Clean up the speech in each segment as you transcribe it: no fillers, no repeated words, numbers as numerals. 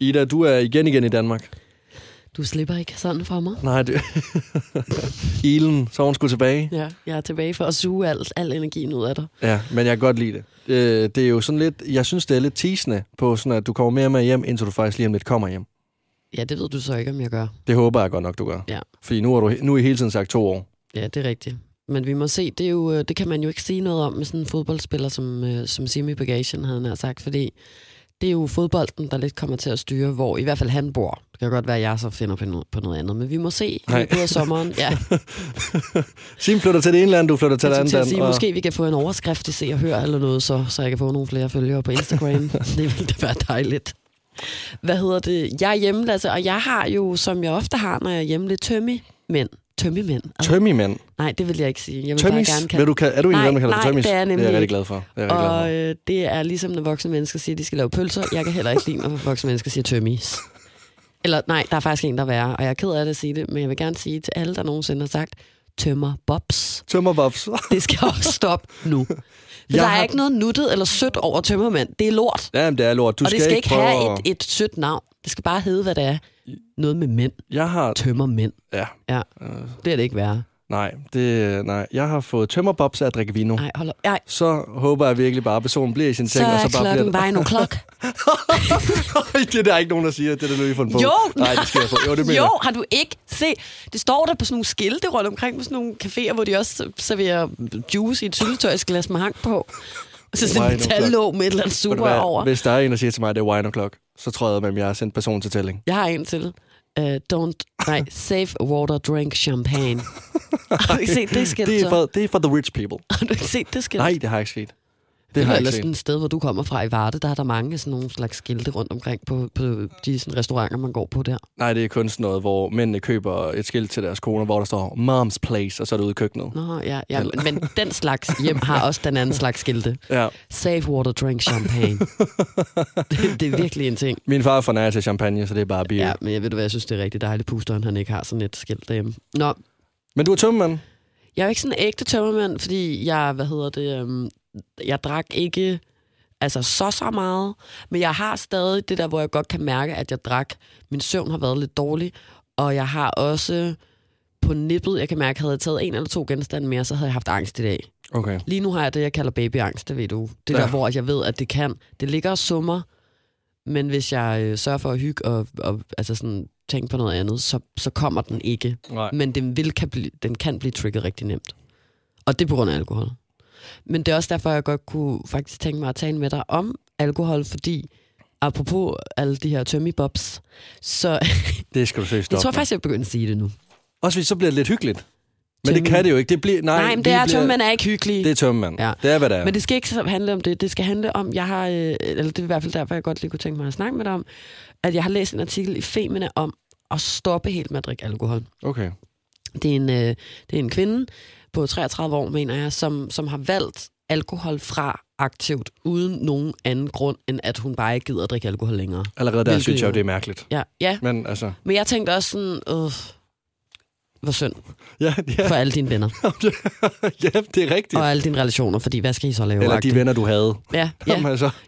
Ida, du er igen i Danmark. Du slipper ikke sådan fra mig. Nej, det... Ilen, så hun skulle tilbage. Ja, jeg er tilbage for at suge al energien ud af dig. Ja, men jeg kan godt lide det. Det er jo sådan lidt... Jeg synes, det er lidt teasende på sådan, at du kommer mere med hjem, indtil du faktisk lige om lidt kommer hjem. Ja, det ved du så ikke, om jeg gør. Det håber jeg godt nok, du gør. Ja. Fordi nu er I hele tiden sagt 2 år. Ja, det er rigtigt. Men vi må se. Det er jo, det kan man jo ikke sige noget om med sådan en fodboldspiller, som Simi Bagagen havde nær sagt, fordi... Det er jo fodbolden, der lidt kommer til at styre, hvor i hvert fald han bor. Det kan godt være, at jeg så finder på noget andet, men vi må se i løbet af sommeren. Ja. Sim flytter til det ene land, du flytter til det andet land. Sige, og... Måske vi kan få en overskrift i Se og Hør eller noget, så jeg kan få nogle flere følgere på Instagram. Det ville da være dejligt. Hvad hedder det? Jeg er hjemme, Lasse, og jeg har jo, som jeg ofte har, når jeg er hjemme, lidt tømmemænd. Tømmimænd. Tømmimænd? Nej, det vil jeg ikke sige. Jeg vil bare gerne kalde... Er du en af dem, der kalder det tømmis? Nej, det er nemlig. Det er jeg rigtig glad for. Og det er ligesom, når voksne mennesker siger, at de skal lave pølser. Jeg kan heller ikke lide, når voksne mennesker siger tømmis. Eller nej, der er faktisk en, der er værre. Og jeg er ked af det at sige det, men jeg vil gerne sige til alle, der nogensinde har sagt, tømmerbobs. Tømmerbobs. Det skal også stoppe nu. Der er ikke noget nuttet eller sødt over tømmermand. Det er lort. Jamen, det er lort. Du og skal det skal ikke have et sødt navn. Det skal bare hedde, hvad det er. Noget med mænd. Jeg har... Tømmermænd. Ja. Det er det ikke værre. Nej. Jeg har fået tømmerbobs af at drikke vino. Nej, hold op. Ej. Så håber jeg virkelig bare, at personen bliver i sin seng, og så bare bliver... Så er klokken det er der ikke nogen, der siger. Det er der nu, I fundet på. Nej, det skal jeg få. Jo, har du ikke set? Det står der på sådan nogle skilte rundt omkring på sådan nogle caféer, hvor de også serverer juice i et syltetøjsglas med hang på. Og så sådan en metallåg med et eller andet super over. Hvis der er en, der siger til mig, at det er wine o'clock, så tror jeg, at jeg har sendt personen til tælling. Jeg har en til. Save water, drink champagne. Har du ikke set det skilt? Det er for the rich people. Har du ikke set det skilt? Nej, det har jeg ikke set. Det har jeg ikke set. Sådan et sted, hvor du kommer fra i Varde, der er der mange sådan nogle slags skilte rundt omkring på de sådan, restauranter, man går på der. Nej, det er kun sådan noget, hvor mændene køber et skilt til deres koner, hvor der står Mom's Place, og så er det ude i køkkenet. Nå, ja. Men den slags hjem har også den anden slags skilte. Ja. Save water, drink champagne. det er virkelig en ting. Min far får nær til champagne, så det er bare bier. Ja, men jeg ved du hvad, jeg synes, det er rigtig dejligt, pusteren han ikke har sådan et skilt derhjemme. Nå. Men du er tømmermand? Jeg er ikke sådan en ægte tømmermand, fordi jeg, jeg drak ikke så meget, men jeg har stadig det der, hvor jeg godt kan mærke, at jeg drak. Min søvn har været lidt dårlig, og jeg har også på nippet, jeg kan mærke, at havde jeg taget 1 eller 2 genstande mere, så havde jeg haft angst i dag. Okay. Lige nu har jeg det, jeg kalder babyangst, det ved du. Det der, hvor jeg ved, at det kan. Det ligger og summer, men hvis jeg sørger for at hygge og sådan... tænke på noget andet, så kommer den ikke. Nej. Men den kan blive trigget rigtig nemt. Og det er på grund af alkohol. Men det er også derfor, jeg godt kunne faktisk tænke mig at tale med dig om alkohol, fordi apropos alle de her tømmibobs, så... Det skal du se stoppe. Jeg tror faktisk, jeg begynder at sige det nu. Også fordi så bliver det lidt hyggeligt. Men det kan det jo ikke. Det bliver, nej, men det er tømmemænd er ikke hyggelige. Det er tømmemænd. Ja. Det er, hvad det er. Men det skal ikke handle om det. Det skal handle om, jeg har... Eller det er i hvert fald derfor, jeg godt lige kunne tænke mig at snakke med dig om, at jeg har læst en artikel i Femina om at stoppe helt med at drikke alkohol. Okay. Det er en kvinde på 33 år, mener jeg, som har valgt alkohol fra aktivt, uden nogen anden grund, end at hun bare ikke gider at drikke alkohol længere. Allerede der synes jeg jo, det er mærkeligt. Ja. Men jeg tænkte også sådan... Hvor synd for alle dine venner. Ja, det er rigtigt. Og alle dine relationer, fordi hvad skal I så lave? Eller de venner, du havde. Ja.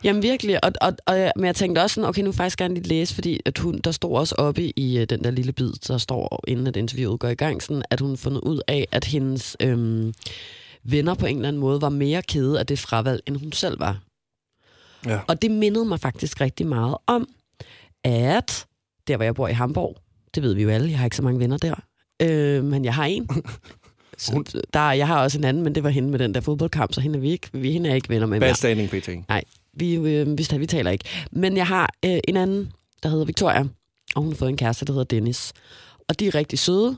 Jamen virkelig. Men jeg tænkte også sådan, okay, nu faktisk gerne lige læse, fordi at hun, der står også oppe i den der lille bid, der står, inden at interviewet går i gang, sådan, at hun fundet ud af, at hendes venner på en eller anden måde var mere kede af det fravalg, end hun selv var. Ja. Og det mindede mig faktisk rigtig meget om, at der, hvor jeg bor i Hamburg, det ved vi jo alle, jeg har ikke så mange venner der, men jeg har en. Jeg har også en anden, men det var hende med den der fodboldkamp, så hende er vi ikke. Hende er ikke venner med. Bad standing PT. Nej, vi taler ikke. Men jeg har en anden, der hedder Victoria, og hun har fået en kæreste, der hedder Dennis. Og de er rigtig søde.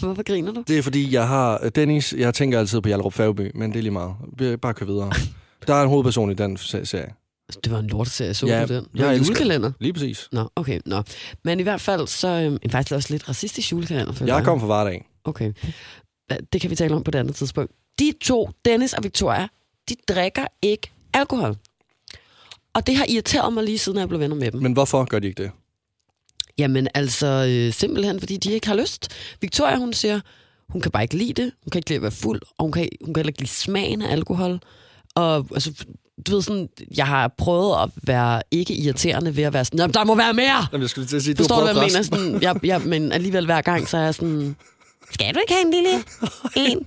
Hvorfor griner du? Det er fordi, jeg har Dennis, jeg tænker altid på Hjallerup Færgeby, men det er lige meget. Bare kør videre. Der er en hovedperson i den serie. Det var en lorteserie, så du den? Ja, en julekalender. Lige præcis. Nå, okay. Nå. Men i hvert fald, så en faktisk også lidt racistisk julekalender. Jeg kom fra Varde. Okay. Det kan vi tale om på et andet tidspunkt. De to, Dennis og Victoria, de drikker ikke alkohol. Og det har irriteret mig lige siden, jeg blev venner med dem. Men hvorfor gør de ikke det? Jamen altså, simpelthen fordi de ikke har lyst. Victoria, hun siger, hun kan bare ikke lide det. Hun kan ikke lide at være fuld, og hun kan heller ikke lide smagen af alkohol. Og altså... du ved sådan, jeg har prøvet at være ikke irriterende ved at være sådan, der må være mere! Jamen, jeg skulle til at sige, du forstår du, hvad jeg mener? Sådan, jeg, men alligevel hver gang, så er jeg sådan, skal du ikke have en lille en?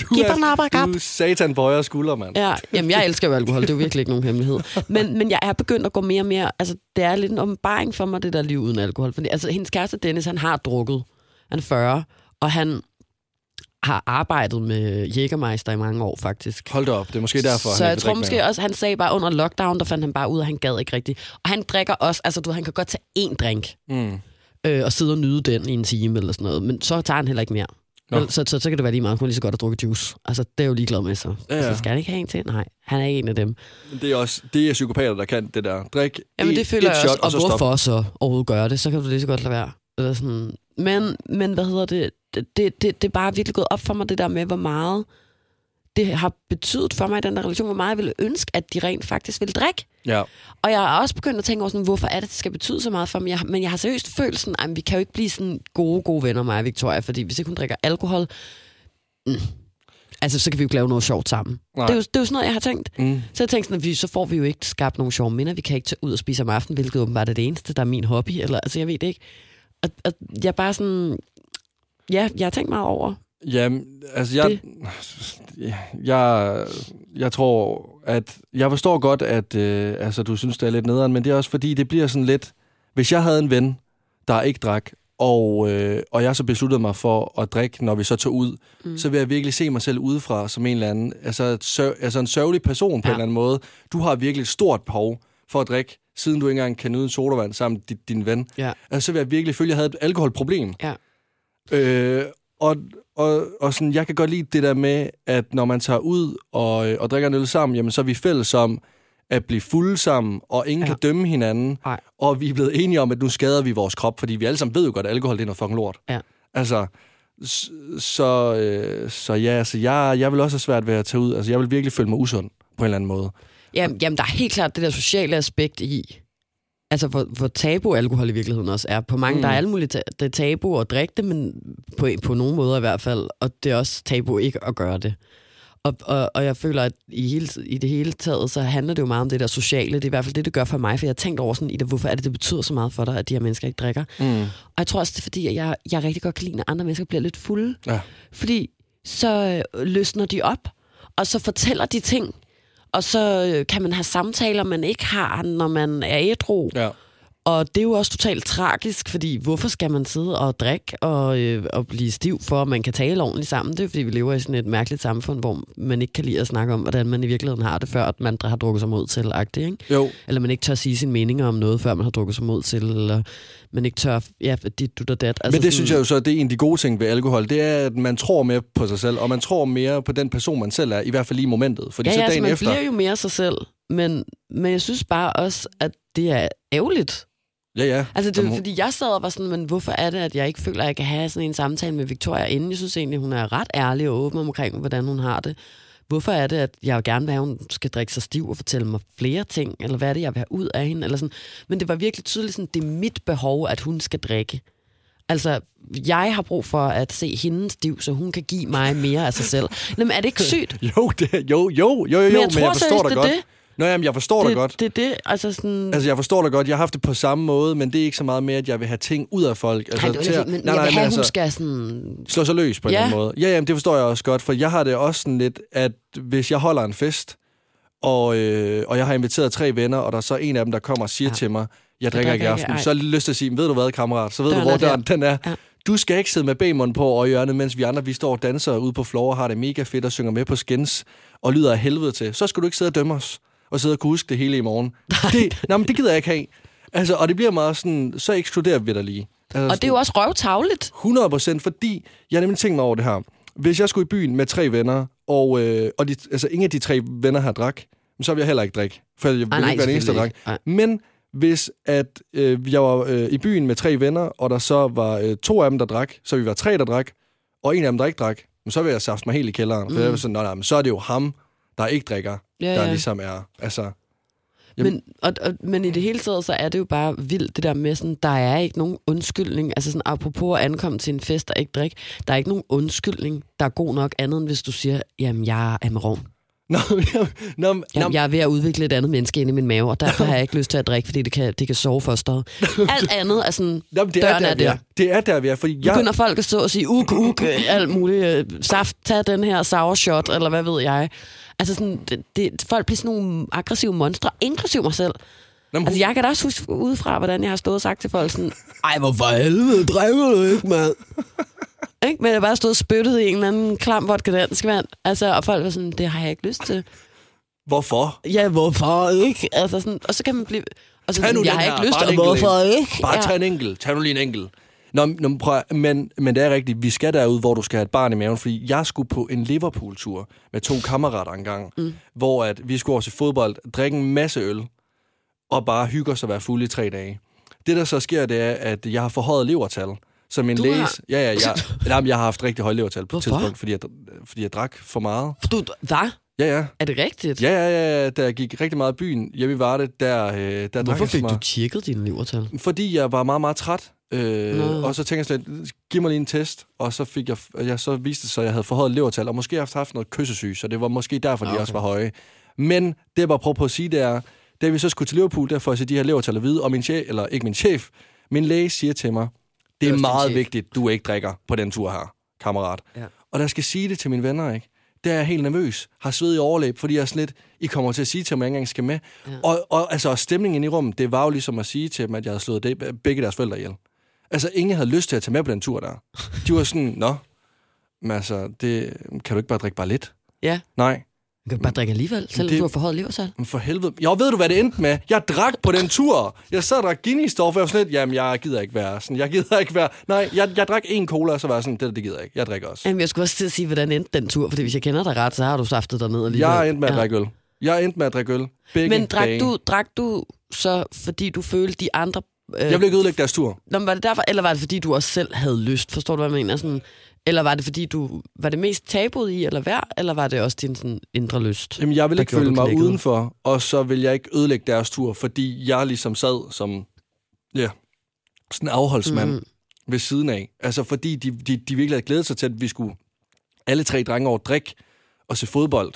Du er satan på højre skulder, mand. Ja, jamen, jeg elsker jo alkohol, det er jo virkelig ikke nogen hemmelighed. Men jeg er begyndt at gå mere og mere, altså det er lidt en åbenbaring for mig, det der liv uden alkohol. Fordi, altså hendes kæreste Dennis, han har drukket, han er 40, og han har arbejdet med Jägermeister i mange år, faktisk. Hold da op, det er måske derfor. Så jeg tror måske også, han sagde bare under lockdown, der fandt han bare ud, at han gad ikke rigtigt. Og han drikker også, altså du ved, han kan godt tage én drink, og sidde og nyde den i en time eller sådan noget, men så tager han heller ikke mere. Så kan det være lige meget, hun lige så godt at drukke juice. Altså, det er jo ligeglad med sig. Ja. Altså, skal han ikke have en til? Nej, han er ikke en af dem. Det er også det er psykopater, der kan det der. Drik jamen, det føler jeg også. Og hvorfor så overhovedet gøre det? Så kan du lige så godt lade være. Eller sådan. Men hvad hedder det? Det er bare virkelig gået op for mig, det der med, hvor meget det har betydet for mig i den der relation, hvor meget jeg ville ønske, at de rent faktisk ville drikke. Ja. Og jeg er også begyndt at tænke over, sådan, hvorfor er det skal betyde så meget for mig. Men jeg har seriøst følelsen, at vi kan jo ikke blive sådan gode venner, mig og Victoria, fordi hvis ikke hun drikker alkohol, altså så kan vi jo ikke lave noget sjovt sammen. Det er jo sådan noget, jeg har tænkt. Så jeg tænkte sådan, at så får vi jo ikke skabt nogle sjove minder, vi kan ikke tage ud og spise om aftenen, hvilket åbenbart er det eneste, der er min hobby, eller altså jeg ved det ikke. Og jeg er bare sådan, ja, jeg har tænkt meget over. Jamen, altså jeg tror, at jeg forstår godt, at altså, du synes, det er lidt nederen, men det er også fordi, det bliver sådan lidt, hvis jeg havde en ven, der ikke drak, og jeg så besluttede mig for at drikke, når vi så tog ud, så vil jeg virkelig se mig selv udefra som en eller anden, altså en sørgelig person på en eller anden måde. Du har virkelig et stort behov for at drikke, siden du ikke engang kan nyde en sodavand sammen med din ven. Ja. Altså, så vil jeg virkelig føle, at jeg havde et alkoholproblem. Ja. Og sådan, jeg kan godt lide det der med, at når man tager ud og drikker en øl sammen, jamen så er vi fælles om at blive fulde sammen, og ingen kan dømme hinanden. Ej. Og vi er blevet enige om, at nu skader vi vores krop, fordi vi alle sammen ved jo godt, at alkohol det er noget fucking lort. Ja. Altså, så ja, altså, jeg vil også have svært ved at tage ud. Altså, jeg vil virkelig føle mig usund på en eller anden måde. Jamen der er helt klart det der sociale aspekt i. Altså, hvor tabu alkohol i virkeligheden også er. På mange, der er alle mulige det er tabu at drikke det, men på nogle måder i hvert fald. Og det er også tabu ikke at gøre det. Og jeg føler, at i det hele taget, så handler det jo meget om det der sociale. Det er i hvert fald det gør for mig, for jeg har tænkt over sådan, Ida, hvorfor er det betyder så meget for dig, at de her mennesker ikke drikker. Og jeg tror også, det er fordi, at jeg rigtig godt kan lide, når andre mennesker bliver lidt fulde. Ja. Fordi så løsner de op, og så fortæller de ting, og så kan man have samtaler, man ikke har, når man er ædru. Ja. Og det er jo også totalt tragisk, fordi hvorfor skal man sidde og drikke og blive stiv for, at man kan tale ordentligt sammen? Det er jo, fordi vi lever i sådan et mærkeligt samfund, hvor man ikke kan lide at snakke om, hvordan man i virkeligheden har det, før at man har drukket sig mod til, ikke? Jo. Eller man ikke tør sige sine meninger om noget, før man har drukket sig mod til, eller man ikke tør, ja, dit og dat. Altså, men det sådan, synes jeg jo så, det er en af de gode ting ved alkohol, det er, at man tror mere på sig selv, og man tror mere på den person, man selv er, i hvert fald lige i momentet. Fordi så dagen efter bliver jo mere sig selv. Men jeg synes bare også, at det er ærgerligt. Ja. Altså, det er fordi, jeg sad og var sådan, men hvorfor er det, at jeg ikke føler, at jeg kan have sådan en samtale med Victoria inden? Jeg synes egentlig, hun er ret ærlig og åben omkring, hvordan hun har det. Hvorfor er det, at jeg gerne vil have, at hun skal drikke sig stiv og fortælle mig flere ting? Eller hvad er det, jeg vil have ud af hende? Eller sådan. Men det var virkelig tydeligt, sådan, det er mit behov, at hun skal drikke. Altså, jeg har brug for at se hende stiv, så hun kan give mig mere af sig selv. Jamen, er det ikke sygt? Jo, men jeg forstår dig godt. Nå, jamen, jeg forstår dig godt. Det, altså sådan. Altså, jeg forstår dig godt. Jeg har haft det på samme måde, men det er ikke så meget mere, at jeg vil have ting ud af folk. Altså, hun skal sådan slå sig løs på en eller anden måde. Ja, jamen, det forstår jeg også godt, for jeg har det også sådan lidt, at hvis jeg holder en fest, og jeg har inviteret 3 venner, og der er så en af dem, der kommer og siger til mig, jeg drikker ikke i aften, så har jeg lyst til at sige, ved du hvad, kammerat, så ved du, hvor døren den er. Ja. Du skal ikke sidde med B-munden på og hjørnet, mens vi andre, vi står og danser ude på floor, har det mega fedt og synger med på skins, og lyder af helvede til. Så skal du ikke sidde og dømme os og sidde og kunne huske det hele i morgen. Men det gider jeg ikke have. Altså, og det bliver meget sådan, så ekskluderer vi dig lige. Altså, og det er jo også røvtavligt. 100%, fordi jeg har nemlig tænkt mig over det her. Hvis jeg skulle i byen med 3 venner, og ingen af de 3 venner har drak, så vil jeg heller ikke drikke, for jeg vil ikke være den eneste, der drak. Men hvis at, jeg var i byen med 3 venner, og der så var 2 af dem, der drak, så vi var 3, der drak, og en af dem, der ikke drak, så vil jeg safte mig helt i kælderen. For jeg var sådan, men så er det jo ham, der ikke drikker, der ligesom er. Altså, men i det hele taget, så er det jo bare vildt, det der med sådan, der er ikke nogen undskyldning. Altså sådan, apropos at ankomme til en fest og ikke drikke, der er ikke nogen undskyldning, der er god nok andet, end hvis du siger, jamen jeg er med rom. Jamen, jeg er ved at udvikle et andet menneske inde i min mave, og derfor har jeg ikke lyst til at drikke, fordi det kan sove fosteret. Alt andet er sådan, jamen, døren er der. Det er der, vi er. Fordi jeg... Begynder folk at stå og sige, alt muligt. Saft, tag den her sour shot, eller hvad ved jeg. Altså sådan, folk bliver sådan nogle aggressive monstre, inklusive mig selv. Jamen, altså, jeg kan da også huske udefra, hvordan jeg har stået og sagt til folk sådan, ej, hvor for helvede, drikker du ikke, mand? Ikke? Men jeg bare stod og spyttede i en eller anden klam vodka-dansk vand. Altså, og folk var sådan, det har jeg ikke lyst til. Hvorfor? Ja, hvorfor ikke? Altså sådan, og så kan man blive... Og så sådan, jeg har ikke lyst til, hvorfor ikke? Bare ja. Tag en enkelt. Tag nu lige en enkelt. Nå, prøv, men det er rigtigt. Vi skal derud, hvor du skal have et barn i maven. Fordi jeg skulle på en Liverpool-tur med 2 kammerater engang. Mm. Hvor at vi skulle over til fodbold, drikke en masse øl. Og bare hygge os at være fulde i 3 dage. Det, der så sker, det er, at jeg har forhøjet levertal. Så min læge... Har... Jeg har haft rigtig højt levertal på et tidspunkt, fordi jeg drak for meget. Hvad? Ja. Er det rigtigt? Ja. Da jeg gik rigtig meget i byen hjemme i Varde, der drak jeg. Hvorfor fik du tjekket dine levertal? Fordi jeg var meget, meget træt. Og så tænkte jeg sådan lidt, giv mig lige en test. Og så fik jeg så viste det sig, at jeg havde forhøjet levertal, og måske haft noget kyssesyge, så det var måske derfor, de også var høje. Men det, jeg bare prøver på at sige, det er, da vi så skulle til Liverpool, der får jeg så de her levertal at vide, og min chef, eller ikke min chef, min læge siger til mig, det er meget vigtigt, du ikke drikker på den tur her, kammerat. Ja. Og der skal sige det til mine venner, ikke? Der er jeg helt nervøs, har sved i overlæb, fordi jeg er sådan lidt, I kommer til at sige til mig, at jeg engang skal med. Ja. Og altså, stemningen i rummet, det var jo ligesom at sige til dem, at jeg havde slået begge deres forældre ihjel. Altså, ingen havde lyst til at tage med på den tur der. De var sådan, nå, men altså, det, kan du ikke bare drikke bare lidt? Ja. Nej. Du kan bare drikke alligevel, selvom du har forhøjet levertal. For helvede. Jeg ved du, hvad det endte med? Jeg drak på den tur. Jeg sad og drak Guinness-stof, og jeg var sådan lidt, jamen, jeg gider ikke være. Nej, jeg drak 1 cola, og så var jeg sådan, det gider jeg ikke. Jeg drikker også. Jamen, jeg skulle også til at sige, hvordan endte den tur, fordi hvis jeg kender dig ret, så har du saftet dig ned alligevel. Jeg endte med at drikke øl. Drak du så, fordi du følte de andre... Jeg ville ikke ødelægge deres tur. Nå, var det derfor, eller var det, fordi du også selv havde lyst? Forstår du, hvad jeg mener? Sådan... Eller var det, fordi du var det mest tabuet i, eller hvad? Eller var det også din sådan, indre lyst? Jamen, jeg ville ikke føle mig udenfor, og så ville jeg ikke ødelægge deres tur, fordi jeg ligesom sad som sådan en afholdsmand ved siden af. Altså, fordi de virkelig havde glædet sig til, at vi skulle alle 3 drenge over drikke og se fodbold.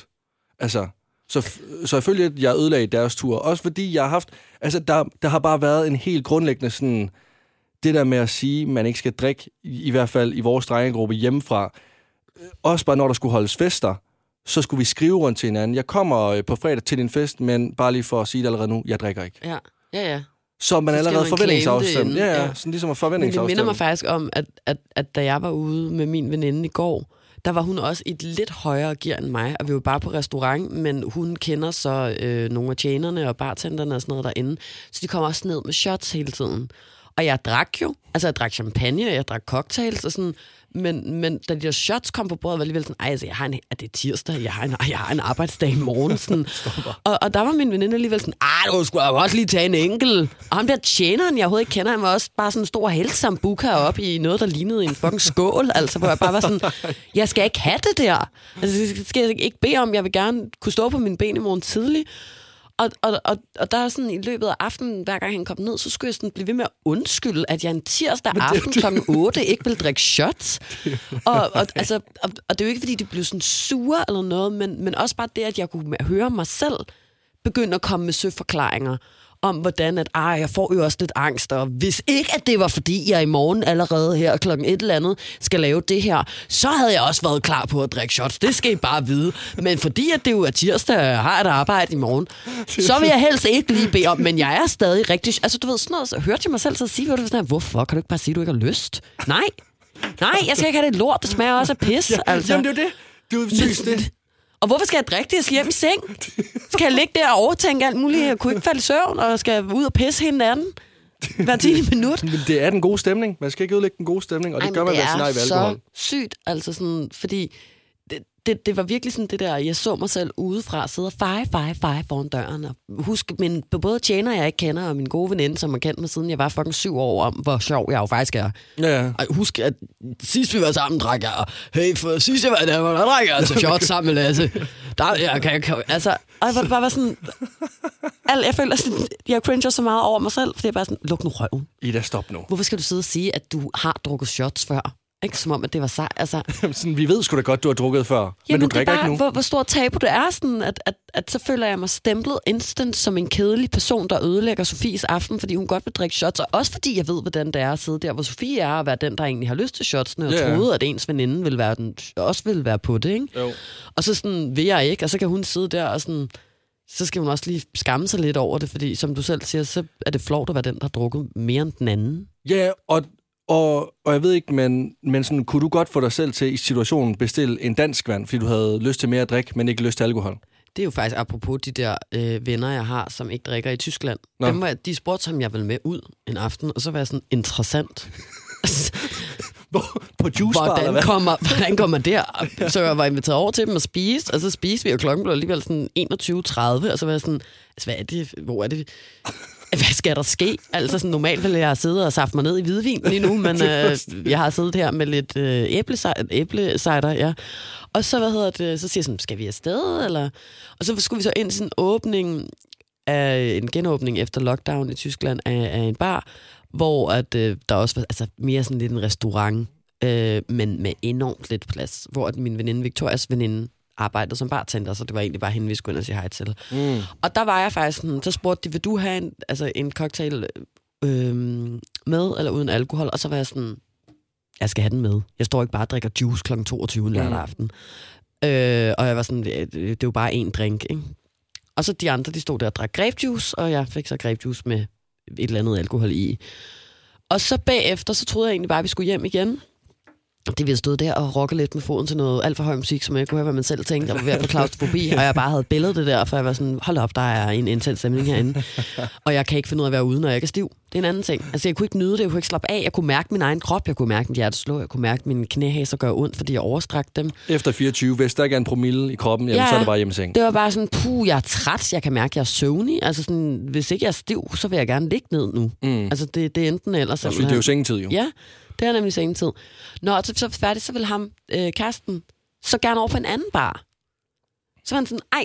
Altså, så selvfølgelig, at jeg ødelagde deres tur. Også fordi jeg har haft... Altså, der har bare været en helt grundlæggende sådan... Det der med at sige, at man ikke skal drikke, i hvert fald i vores drengegruppe hjemmefra, også bare når der skulle holdes fester, så skulle vi skrive rundt til hinanden. Jeg kommer på fredag til din fest, men bare lige for at sige det allerede nu, jeg drikker ikke. Ja. Så man allerede forventningsafstemt. Ja, sådan ligesom at forventningsafstemt. Det minder mig faktisk om, at da jeg var ude med min veninde i går, der var hun også i et lidt højere gear end mig, og vi var bare på restaurant, men hun kender så nogle af tjenerne og bartenderne og sådan noget derinde, så de kommer også ned med shots hele tiden. Og jeg drak jo, altså jeg drak champagne, jeg drak cocktails og sådan, men da de der shots kom på bordet, var alligevel sådan, altså det er tirsdag, jeg har en arbejdsdag i morgen, sådan. og der var min veninde alligevel sådan, du skulle også lige tage en enkel. Og ham der tjeneren, jeg overhovedet ikke kender, han var også bare sådan en stor hælsambuka op i noget, der lignede en fucking skål, altså, hvor jeg bare var sådan, jeg skal ikke have det der. Altså, det skal jeg ikke bede om, jeg vil gerne kunne stå på mine ben i morgen tidlig. Og der er sådan i løbet af aftenen, hver gang han kom ned, så skulle jeg sådan blive ved med at undskylde, at jeg en tirsdag aften kl. 8 ikke ville drikke shots. Og det er jo ikke, fordi de blev sådan sure eller noget, men også bare det, at jeg kunne høre mig selv begynde at komme med søforklaringer om, hvordan at, jeg får jo også lidt angst, og hvis ikke, at det var, fordi jeg i morgen allerede her klokken 1 eller andet skal lave det her, så havde jeg også været klar på at drikke shots. Det skal I bare vide. Men fordi, at det jo er tirsdag, og jeg har et arbejde i morgen, så vil jeg helst ikke lige bede om, men jeg er stadig rigtig... Altså, du ved, sådan noget, så hørte jeg mig selv så sige, hvorfor kan du ikke bare sige, at du ikke har lyst? Nej, jeg skal ikke have det lort. Det smager også af pis. Altså. Jamen, det er jo det. Du synes det. Og hvorfor skal jeg drikke det? Jeg skal hjem i seng. Skal jeg ligge der og overtænke alt muligt? Jeg kunne ikke falde i søvn, og skal jeg ud og pisse hinanden hver 10. minut. Men det er den gode stemning. Man skal ikke udlægge den gode stemning, og det gør man ved at snakke ved alkohol. Det er så sygt, altså sådan, fordi det var virkelig sådan det der, jeg så mig selv udefra sidde og feje foran døren. Og husk, men både tjener, jeg ikke kender, og min gode veninde, som har kendt mig siden jeg var fucking 7 år, om hvor sjov jeg jo faktisk er. Ja. Og husk, at sidst vi var sammen, drak jeg, og hey, for sidst jeg var der, der drak jeg altså shots sammen med Lasse. Og jeg var bare sådan... Jeg føler sådan, jeg cringer så meget over mig selv, fordi jeg bare sådan, luk nu røven. Ida, stop nu. Hvorfor skal du sidde og sige, at du har drukket shots før? Ikke som om, at det var sejt. Altså, sådan, vi ved sgu da godt, du har drukket før, jamen, men du drikker bare, ikke nu. Hvor stor tabu det er, sådan, at så føler jeg mig stemplet instant som en kedelig person, der ødelægger Sofies aften, fordi hun godt vil drikke shots, og også fordi jeg ved, hvordan det er at sidde der, hvor Sofie er, og være den, der egentlig har lyst til shotsene, og troede, at ens veninde ville være den, også ville være på det, ikke? Jo. Og så sådan, vil jeg ikke, og så kan hun sidde der og sådan... Så skal hun også lige skamme sig lidt over det, fordi som du selv siger, så er det flot at være den, der har drukket mere end den anden. Ja, og jeg ved ikke, men sådan, kunne du godt få dig selv til i situationen bestille en dansk vand, fordi du havde lyst til mere at drikke, men ikke lyst til alkohol? Det er jo faktisk apropos de der venner, jeg har, som ikke drikker i Tyskland. Nå. Dem var de spurgte, som jeg ville med ud en aften, og så var jeg sådan, interessant. På juicebar, hvordan eller hvad? Hvordan kommer der? Så jeg var inviteret over til dem og spiste, og så spiste vi, og klokken blev alligevel sådan 21.30, og så var jeg sådan, altså, hvad er det? Hvor er det? Hvad skal der ske? Altså, sådan, normalt ville jeg sidde og safte mig ned i hvidvin lige nu, men jeg har siddet her med lidt æblecider, ja. Og så, så siger jeg sådan, skal vi afsted, eller? Og så skulle vi så ind til en genåbning efter lockdown i Tyskland af en bar, hvor at, der også var altså, mere sådan lidt en restaurant, men med enormt lidt plads, hvor at min veninde, Victorias veninde, arbejdede som bartender, så det var egentlig bare hende, vi skulle ind og sige hej til. Mm. Og der var jeg faktisk sådan, så spurgte de, vil du have en cocktail med eller uden alkohol? Og så var jeg sådan, jeg skal have den med. Jeg står ikke bare og drikker juice kl. 22 lørdag aften. Og jeg var sådan, det er jo bare en drink, ikke? Og så de andre, de stod der og drak grapejuice, og jeg fik så grapejuice med et eller andet alkohol i. Og så bagefter, så troede jeg egentlig bare, at vi skulle hjem igen. Det vi stod der og rockede lidt med foden til noget alt for høj musik, som jeg kunne høre, hvad man selv tænkte. Jeg var ved at få klaustrofobi, og jeg bare havde billedet det der, for jeg var sådan, hold op, der er en intens stemning herinde. Og jeg kan ikke finde ud af at være ude, når jeg ikke er stiv. Det er en anden ting. Altså, jeg kunne ikke nyde det, jeg kunne ikke slappe af. Jeg kunne mærke min egen krop, jeg kunne mærke mit hjerteslå, jeg kunne mærke mine knæhæser gøre ondt, fordi jeg overstrakte dem. Efter 24, hvis der ikke er en promille i kroppen, jamen, så er det bare hjemme i sengen. Det var bare sådan, puh, jeg er træt, jeg kan mærke, jeg er søvnig. Altså sådan, hvis ikke jeg er stiv, så vil jeg gerne ligge ned nu. Mm. Altså, det er enten eller sådan. Det er jo sengetid, jo. Ja. Det er nemlig sengetid. Nå, så færdigt, så ville ham, kæresten, så gerne over på en anden bar. Så var han sådan, ej,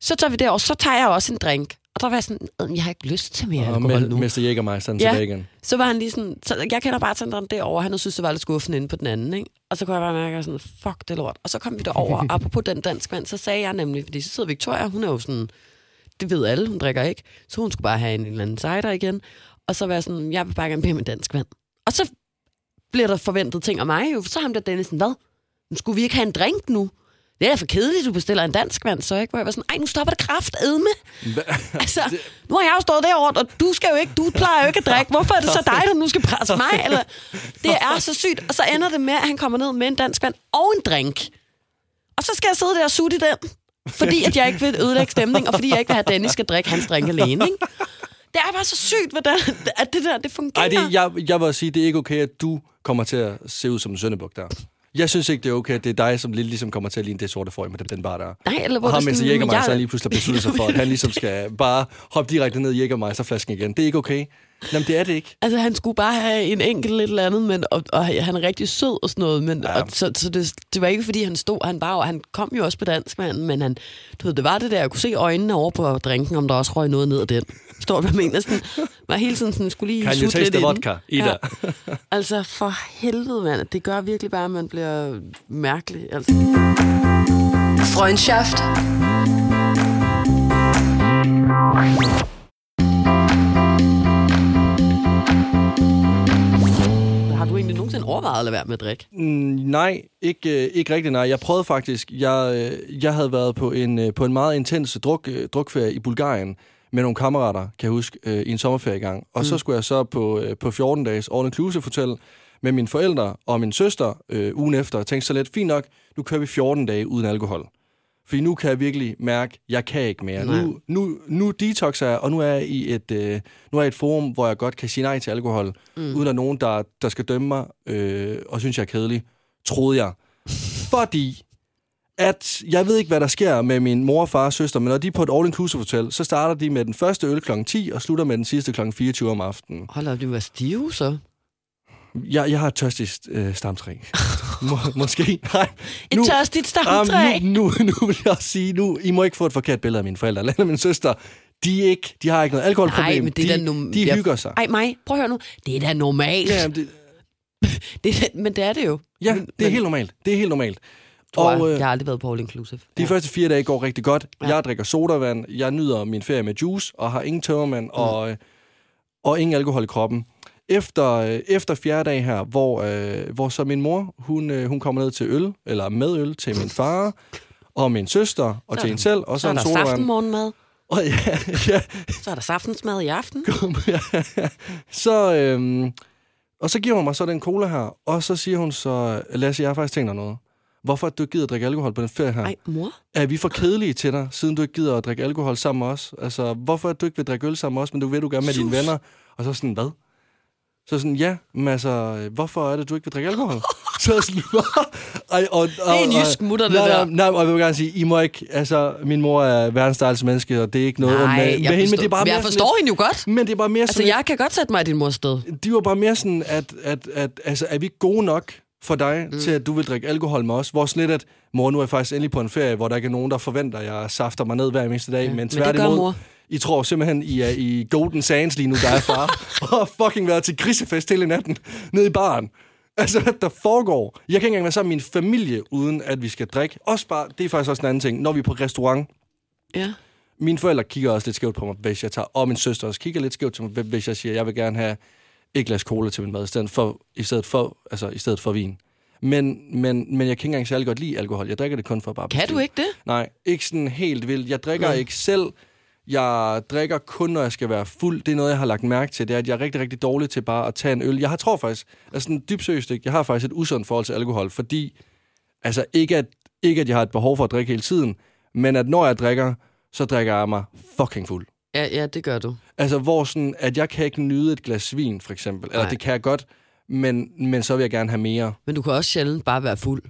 så tager vi derover, så tager jeg også en drink. Og der var jeg sådan, jeg har ikke lyst til mere alkohol nu. Mr. Jägermeister, ja, tilbage igen. Så var han lige sådan, så jeg kender bartenderen derovre, han synes, det var lidt skuffende inde på den anden, ikke? Og så kunne jeg bare mærke sådan, fuck det lort. Og så kom vi derover, og apropos den dansk mand, så sagde jeg nemlig, fordi så sidder Victoria, hun er jo sådan, det ved alle, hun drikker ikke, så hun skulle bare have en eller anden cider igen. Og så var jeg sådan, jeg vil bare gerne bede om en dansk vand. Og så bliver der forventet ting af mig, jo. Så ham der Dennis, hvad? Nu skulle vi ikke have en drink nu? Det er da for kedeligt, du bestiller en dansk vand, så ikke? Hvor jeg var sådan, ej, nu stopper det kraftedme. Altså, nu har jeg jo stået derovre, og du skal jo ikke, du plejer jo ikke at drikke. Hvorfor er det så dig, der nu skal presse mig? Eller, det er så sygt. Og så ender det med, at han kommer ned med en dansk vand og en drink. Og så skal jeg sidde der og sutte i den, fordi at jeg ikke vil ødelægge stemning, og fordi jeg ikke vil have, at Dennis skal drikke hans drink alene, ikke? Det er bare så sygt, hvordan, at det der, det fungerer. Ej, jeg vil også sige, det er ikke okay, at du kommer til at se ud som en søndebuk der. Jeg synes ikke, det er okay, at det er dig, som ligesom kommer til at ligne det sorte frø med den bar der. Nej, eller hvor og det sådan... Og ham, mens Jägermeister lige pludselig beslutter sig for, at han ligesom skal bare hoppe direkte ned i Jägermeisterflasken igen. Det er ikke okay. Jamen, det er det ikke. Altså, han skulle bare have en enkelt eller andet, men, og han er rigtig sød og sådan noget, men, ja. Så det var ikke, fordi han stod, han kom jo også på dansk, men han, du ved, det var det der, jeg kunne se øjnene over på drinken, om der også røg noget ned af den. Står hvad jeg mener? Sådan, var hele tiden sådan, skulle lige sutte lidt inden. Kan you taste vodka, Ida? Ja. Altså, for helvede, mand. Det gør virkelig bare, at man bliver mærkelig. Altså. Freundschaft. Overvejet at lade være med at drikke? Nej, ikke rigtig nej. Jeg prøvede faktisk. Jeg havde været på en meget intens drukferie i Bulgarien med nogle kammerater, kan jeg huske, i en sommerferie gang. Og så skulle jeg så på 14-dages all-inclusive-hotel med mine forældre og min søster ugen efter. Jeg tænkte så lidt, fint nok, nu kører vi 14 dage uden alkohol. Fordi nu kan jeg virkelig mærke, at jeg kan ikke mere. Nu detoxer jeg, og nu er jeg i et forum, hvor jeg godt kan sige nej til alkohol, uden at nogen, der skal dømme mig, og synes, jeg er kedelig, troede jeg. Fordi at jeg ved ikke, hvad der sker med min mor, far og søster, men når de er på et all-inclusive-hotel, så starter de med den første øl kl. 10 og slutter med den sidste kl. 24 om aftenen. Hold op, du var stiv, så? Jeg har et tørstigt stamtræ. Måske. Nej. Nu, et tørstigt stamtræ? Nu vil jeg også sige, I må ikke få et forkert billede af mine forældre. Eller min søster. De har ikke noget alkoholproblem. Nej, men det er de hygger sig. Ej, mig. Prøv at høre nu. Det er da normalt. Ja, men det er det jo. Ja, men, det er helt normalt. Det er helt normalt. Og jeg har aldrig været på all inclusive. De første 4 dage går rigtig godt. Ja. Jeg drikker sodavand, jeg nyder min ferie med juice, og har ingen tømmermand, og ingen alkohol i kroppen. Efter 4. dag her, hvor så min mor, hun kommer ned til øl, eller med øl til min far, og min søster, og til en selv, og så en sodavand. Så er der saftenmorgenmad. Og ja. Så er der saftensmad i aften. Og så giver hun mig så den cola her, og så siger hun så, Lasse, jeg har faktisk tænkt dig noget. Hvorfor du ikke gider at drikke alkohol på den ferie her? Ej, mor? Er vi for kedelige til dig, siden du ikke gider at drikke alkohol sammen med os? Altså, hvorfor du ikke vil drikke øl sammen med os, men du ved, du gerne med dine venner? Og så sådan, hvad? Så sådan, ja, men altså, hvorfor er det, du ikke vil drikke alkohol? Så sådan, det er en jysk mutter, det der. Nej, og jeg vil gerne sige, I må ikke, altså, min mor er verdens dejligste menneske, og det er ikke noget om hende, men det er bare mere jeg forstår hende jo godt. Men det er bare mere sådan... Altså, jeg kan godt sætte mig i din mors sted. Det var bare mere sådan, at altså, er vi gode nok for dig, til at du vil drikke alkohol med os? Hvor sådan lidt, at mor, nu er jeg faktisk endelig på en ferie, hvor der ikke er nogen, der forventer, at jeg safter mig ned hver eneste dag, men tværtimod... I tror simpelthen, I er i Golden Sands lige nu, der er far. Og fucking været til grisefest hele natten nede i baren. Altså, hvad der foregår. Jeg kan ikke engang være sammen med min familie, uden at vi skal drikke. Også bare, det er faktisk også en anden ting. Når vi er på restaurant. Ja. Mine forældre kigger også lidt skævt på mig, hvis jeg tager. Og min søster også kigger lidt skævt til mig, hvis jeg siger, at jeg vil gerne have et glas cola til min mad, i stedet for vin. Men jeg kan ikke engang særlig godt lide alkohol. Jeg drikker det kun for bare... Kan du ikke det? Nej, ikke sådan helt vildt. Jeg drikker ikke selv. Jeg drikker kun, når jeg skal være fuld. Det er noget, jeg har lagt mærke til. Det er, at jeg er rigtig, rigtig dårlig til bare at tage en øl. Jeg tror faktisk, altså en dybt seriøst, jeg har faktisk et usundt forhold til alkohol, fordi, altså ikke at jeg har et behov for at drikke hele tiden, men at når jeg drikker, så drikker jeg mig fucking fuld. Ja, det gør du. Altså, hvor sådan, at jeg kan ikke nyde et glas vin, for eksempel. Eller det kan jeg godt, men så vil jeg gerne have mere. Men du kan også sjældent bare være fuld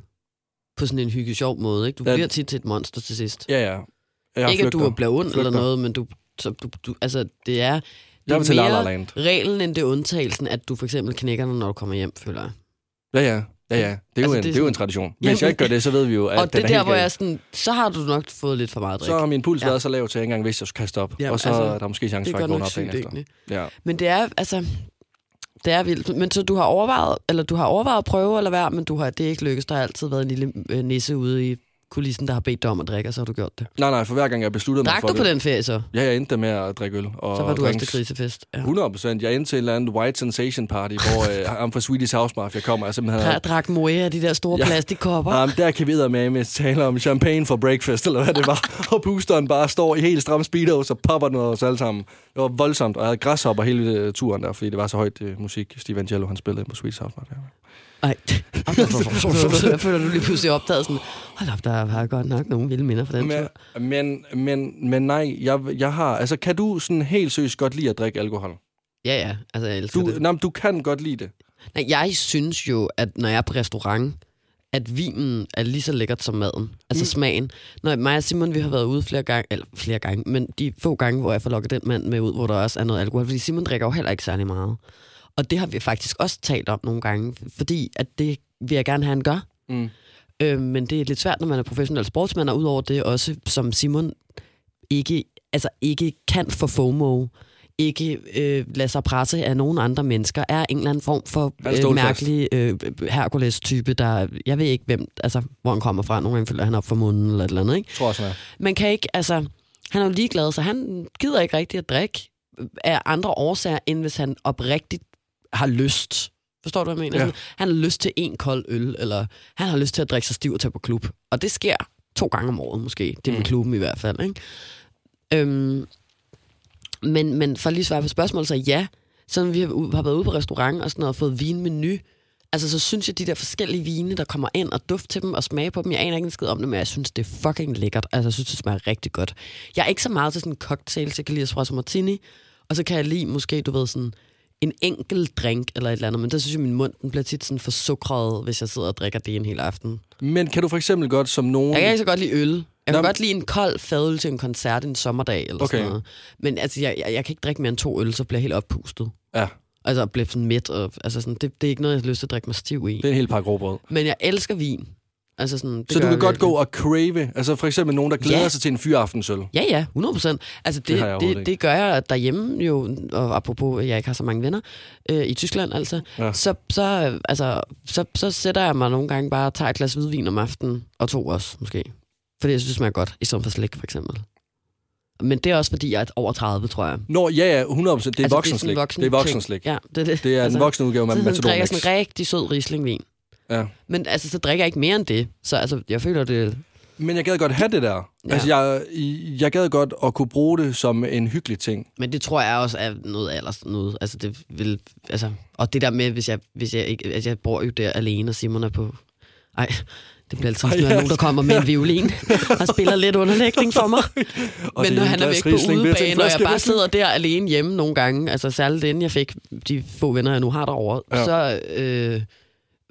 på sådan en hyggesjov måde, ikke? Du bliver tit til et monster til sidst. Ja. Ikke, at du er blevet ond eller noget, men du altså, det er lidt mere reglen, end det undtagelsen, at du for eksempel knækker når du kommer hjem, føler jeg. Ja. Det er jo en tradition. Hvis jeg ikke gør det, så ved vi jo, at og det er der, hvor jeg er sådan, så har du nok fået lidt for meget drik. Så har min puls været så lav til, at jeg ikke engang vidste, at jeg skulle kaste op. Jamen, og så altså, er der måske chance for at gå op igen efter. Ja. Men det er, altså, det er vildt. Men så du har overvejet at prøve eller hvad, men det er ikke lykkes. Der har altid været en lille nisse ude i kulissen, der har bedt dig om at drikke, og så har du gjort det. Nej, for hver gang jeg besluttede mig for det. Drak du på den ferie så? Ja, jeg endte med at drikke øl. Og så var du også til krisefest. Ja. 100%. Jeg endte til en eller anden White Sensation Party, hvor ham fra Swedish House Mafia kommer. Jeg simpelthen havde... drak moe af de der store plastikkopper. Jamen, der kan vi eddermame tale om champagne for breakfast, eller hvad det var. Og boosteren bare står i helt stram speedos og popper noget af os alle sammen. Det var voldsomt, og jeg havde græshopper hele turen der, fordi det var så højt musik. Steve Angello, han spillede på Swedish House Mafia. Ej, jeg føler, du lige pludselig opdagede sådan, hold op, der var godt nok nogle vilde minder for den tur. Men nej, jeg har... Altså, kan du sådan helt seriøst godt lide at drikke alkohol? Ja, altså jeg elsker det. Nej, du kan godt lide det. Nej, jeg synes jo, at når jeg er på restaurant, at vinen er lige så lækkert som maden. Altså smagen. Når mig og Simon, vi har været ude flere gange, men de få gange, hvor jeg får lukket den mand med ud, hvor der også er noget alkohol, fordi Simon drikker jo heller ikke særlig meget. Og det har vi faktisk også talt om nogle gange, fordi at det vil jeg gerne have, han gør. Men det er lidt svært, når man er professionel sportsmand, og udover det også, som Simon ikke kan for FOMO, ikke lade sig presse af nogen andre mennesker, er en eller anden form for mærkelig Hercules-type, der, jeg ved ikke, hvem, altså, hvor han kommer fra. Nogle gange følger han op for munden eller et eller andet, ikke? Tror jeg, sådan er. Man kan ikke, altså, han er jo ligeglad, så han gider ikke rigtig at drikke af andre årsager, end hvis han oprigtigt har lyst. Forstår du, hvad jeg mener? Ja. Han har lyst til en kold øl, eller han har lyst til at drikke sig stiv og tage på klub. Og det sker 2 gange om året, måske. Det er med klubben i hvert fald, ikke? Men for lige at svare på spørgsmålet, så ja, sådan vi har været ude på restaurant og sådan noget, og fået vinmenu, altså så synes jeg, de der forskellige vine, der kommer ind og duft til dem og smage på dem, jeg aner ikke en skid om det, men jeg synes, det er fucking lækkert. Altså, jeg synes, det smager rigtig godt. Jeg er ikke så meget til sådan en cocktail, så jeg kan lide espresso martini, og så kan jeg lide måske, du ved, sådan en enkelt drink eller et eller andet, men der synes jeg, min mund den bliver tit sådan forsukret, hvis jeg sidder og drikker det en hel aften. Men kan du for eksempel godt som nogen... Jeg kan ikke så godt lide øl. Jeg kan godt lide en kold fadøl til en koncert en sommerdag eller sådan noget. Men altså, jeg kan ikke drikke mere end 2 øl, så bliver jeg helt oppustet. Ja. Altså, bliver sådan mæt. Og, altså, sådan, det er ikke noget, jeg har lyst til at drikke mig stiv i. Det er en hel pakke råbrød. Men jeg elsker vin. Altså sådan, det så du kan godt gå og crave, altså for eksempel nogen, der glæder sig til en fyraftensøl? Ja, ja, 100%. Altså det gør jeg derhjemme jo, og apropos, jeg ikke har så mange venner, i Tyskland altså, ja. så sætter jeg mig nogle gange bare og tager et glas hvidvin om aftenen, og to også måske. Fordi jeg synes, det smager godt, i stedet for slik for eksempel. Men det er også fordi, jeg er over 30, tror jeg. Nå, ja, 100%. Det er voksenslik. Det er voksenslik. Ja, det er altså, en voksenudgave med matadormix. Så drikker sådan en rigtig sød rislingvin. Ja. Men altså, så drikker jeg ikke mere end det. Så altså, jeg føler det... Men jeg gad godt have det der. Ja. Altså, jeg gad godt at kunne bruge det som en hyggelig ting. Men det tror jeg også er noget alders noget. Altså, det vil... Altså, og det der med, hvis jeg ikke... Altså, jeg bor jo der alene, og Simon er på... Ej... Det bliver altid sådan, nogen, der kommer med en violin og spiller lidt underlægning for mig. Men når han er væk på udebane, og jeg bare sidder der alene hjemme nogle gange, altså særligt inden jeg fik de få venner, jeg nu har derovre, så,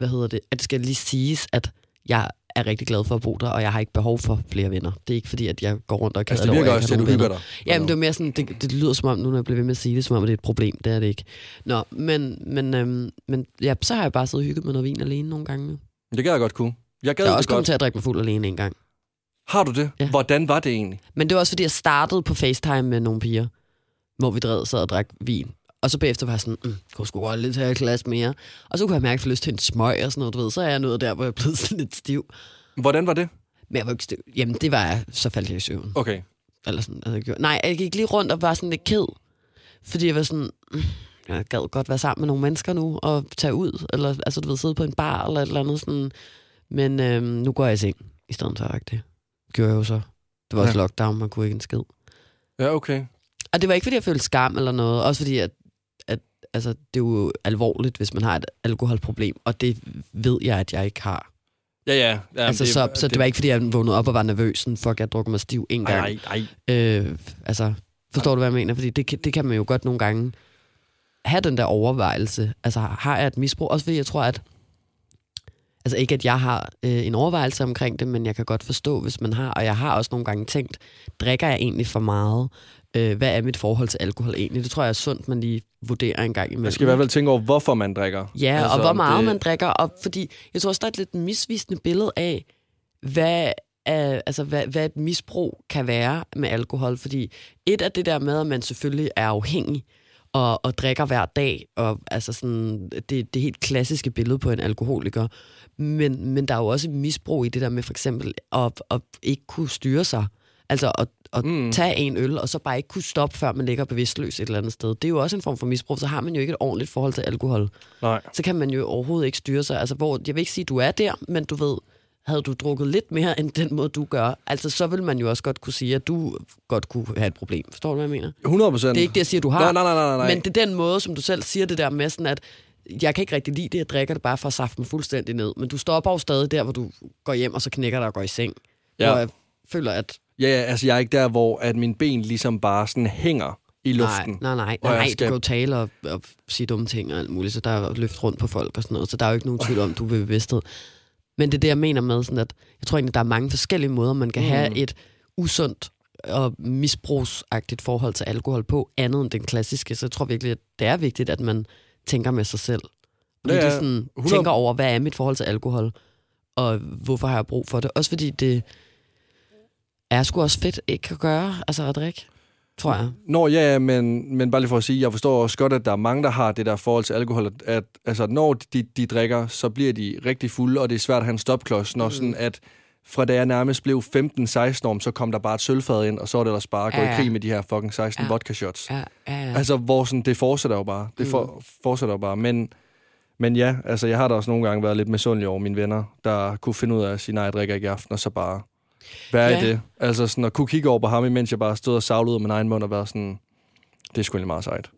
at det skal lige siges, at jeg er rigtig glad for at bo der, og jeg har ikke behov for flere venner. Det er ikke fordi, at jeg går rundt og kæder over, at jeg også, har nogle venner. Jamen, det er mere sådan, det lyder som om, nu når jeg bliver ved med at sige det, som om det er et problem. Det er det ikke. Nå, men ja, så har jeg bare siddet og hygget med noget vin alene nogle gange. Det gad jeg godt kunne. Jeg er også kommet til at drikke mig fuld alene en gang. Har du det? Ja. Hvordan var det egentlig? Men det var også, fordi jeg startede på FaceTime med nogle piger, hvor vi sad og drak vin. Og så bagefter var jeg sådan, kunne sgu godt lidt her i klasse mere. Og så kunne jeg mærke, at jeg fik lyst til en smøg og sådan noget, du ved. Så er jeg nået der, hvor jeg blev sådan lidt stiv. Hvordan var det? Men jeg var ikke stiv. Jamen, det var jeg. Så faldt jeg i søvn. Okay. Eller sådan, jeg gik lige rundt og var sådan lidt ked. Fordi jeg var sådan... Jeg gad godt være sammen med nogle mennesker nu og tage ud. Eller altså, du ved, sidde på en bar eller et eller andet sådan... Men nu går jeg i seng, i stedet for at det gjorde jeg jo så. Det var også lockdown, man kunne ikke en skid. Ja, okay. Og det var ikke, fordi jeg følte skam eller noget. Også fordi, at altså, det er jo alvorligt, hvis man har et alkoholproblem. Og det ved jeg, at jeg ikke har. Ja. Jamen, altså, det var ikke, fordi jeg vågnede op og var nervøs. Sådan, fuck, jeg drukker mig stiv en gang. Nej. Altså, forstår du, hvad jeg mener? Fordi det kan man jo godt nogle gange have den der overvejelse. Altså, har jeg et misbrug? Også fordi jeg tror, at... Altså ikke, at jeg har en overvejelse omkring det, men jeg kan godt forstå, hvis man har. Og jeg har også nogle gange tænkt, drikker jeg egentlig for meget? Hvad er mit forhold til alkohol egentlig? Det tror jeg er sundt, man lige vurderer en gang imellem. Man skal i hvert fald tænke over, hvorfor man drikker. Ja, altså, og hvor meget man drikker. Og fordi jeg tror også, der er et lidt misvisende billede af, hvad et misbrug kan være med alkohol. Fordi et af det der med, at man selvfølgelig er afhængig, og drikker hver dag, og altså sådan, det helt klassiske billede på en alkoholiker. Men der er jo også misbrug i det der med for eksempel at ikke kunne styre sig. Altså at tage en øl, og så bare ikke kunne stoppe, før man ligger bevidstløs et eller andet sted. Det er jo også en form for misbrug, så har man jo ikke et ordentligt forhold til alkohol. Nej. Så kan man jo overhovedet ikke styre sig. Altså hvor, jeg vil ikke sige, at du er der, men du ved, havde du drukket lidt mere end den måde, du gør, altså så vil man jo også godt kunne sige, at du godt kunne have et problem. Forstår du, hvad jeg mener? 100%. Det er ikke det, jeg siger, du har. Nej. Men det er den måde, som du selv siger det der med, sådan at jeg kan ikke rigtig lide det, jeg drikker det bare for at safte mig fuldstændig ned. Men du stopper jo stadig der, hvor du går hjem, og så knækker dig og går i seng. Ja. Og jeg føler, at... Ja, altså jeg er ikke der, hvor at mine ben ligesom bare sådan hænger i luften. Nej, du kan jo tale og sige dumme ting og alt muligt, så der er løft rundt på folk og sådan noget, så der er jo ikke nogen tvivl om, du vil bevidsthed. Men det er det, jeg mener med, sådan at jeg tror egentlig, der er mange forskellige måder, man kan have et usundt og misbrugsagtigt forhold til alkohol på, andet end den klassiske. Så jeg tror virkelig, at det er vigtigt, at man tænker med sig selv. Og virkelig sådan, tænker over, hvad er mit forhold til alkohol, og hvorfor har jeg brug for det. Også fordi det er sgu også fedt ikke at gøre, altså at drikke, tror jeg. Nå ja, men bare lige for at sige, jeg forstår også godt, at der er mange, der har det der forhold til alkohol, at altså, når de drikker, så bliver de rigtig fulde, og det er svært at have en stopklods, når sådan at fra da jeg nærmest blev 15-16 år, så kom der bare et sølvfad ind, og så var det ellers bare at gå i krig med de her fucking 16 vodka shots. Ja. Altså, hvor sådan, det fortsætter jo bare. Men ja, altså, jeg har da også nogle gange været lidt misundelig over mine venner, der kunne finde ud af at sige, nej, jeg drikker ikke i aften, og så bare... Hvad er det? Altså sådan at kunne kigge over på ham, imens jeg bare stod og savlede ud af min egen mund og være sådan, det er sgu egentlig meget sejt.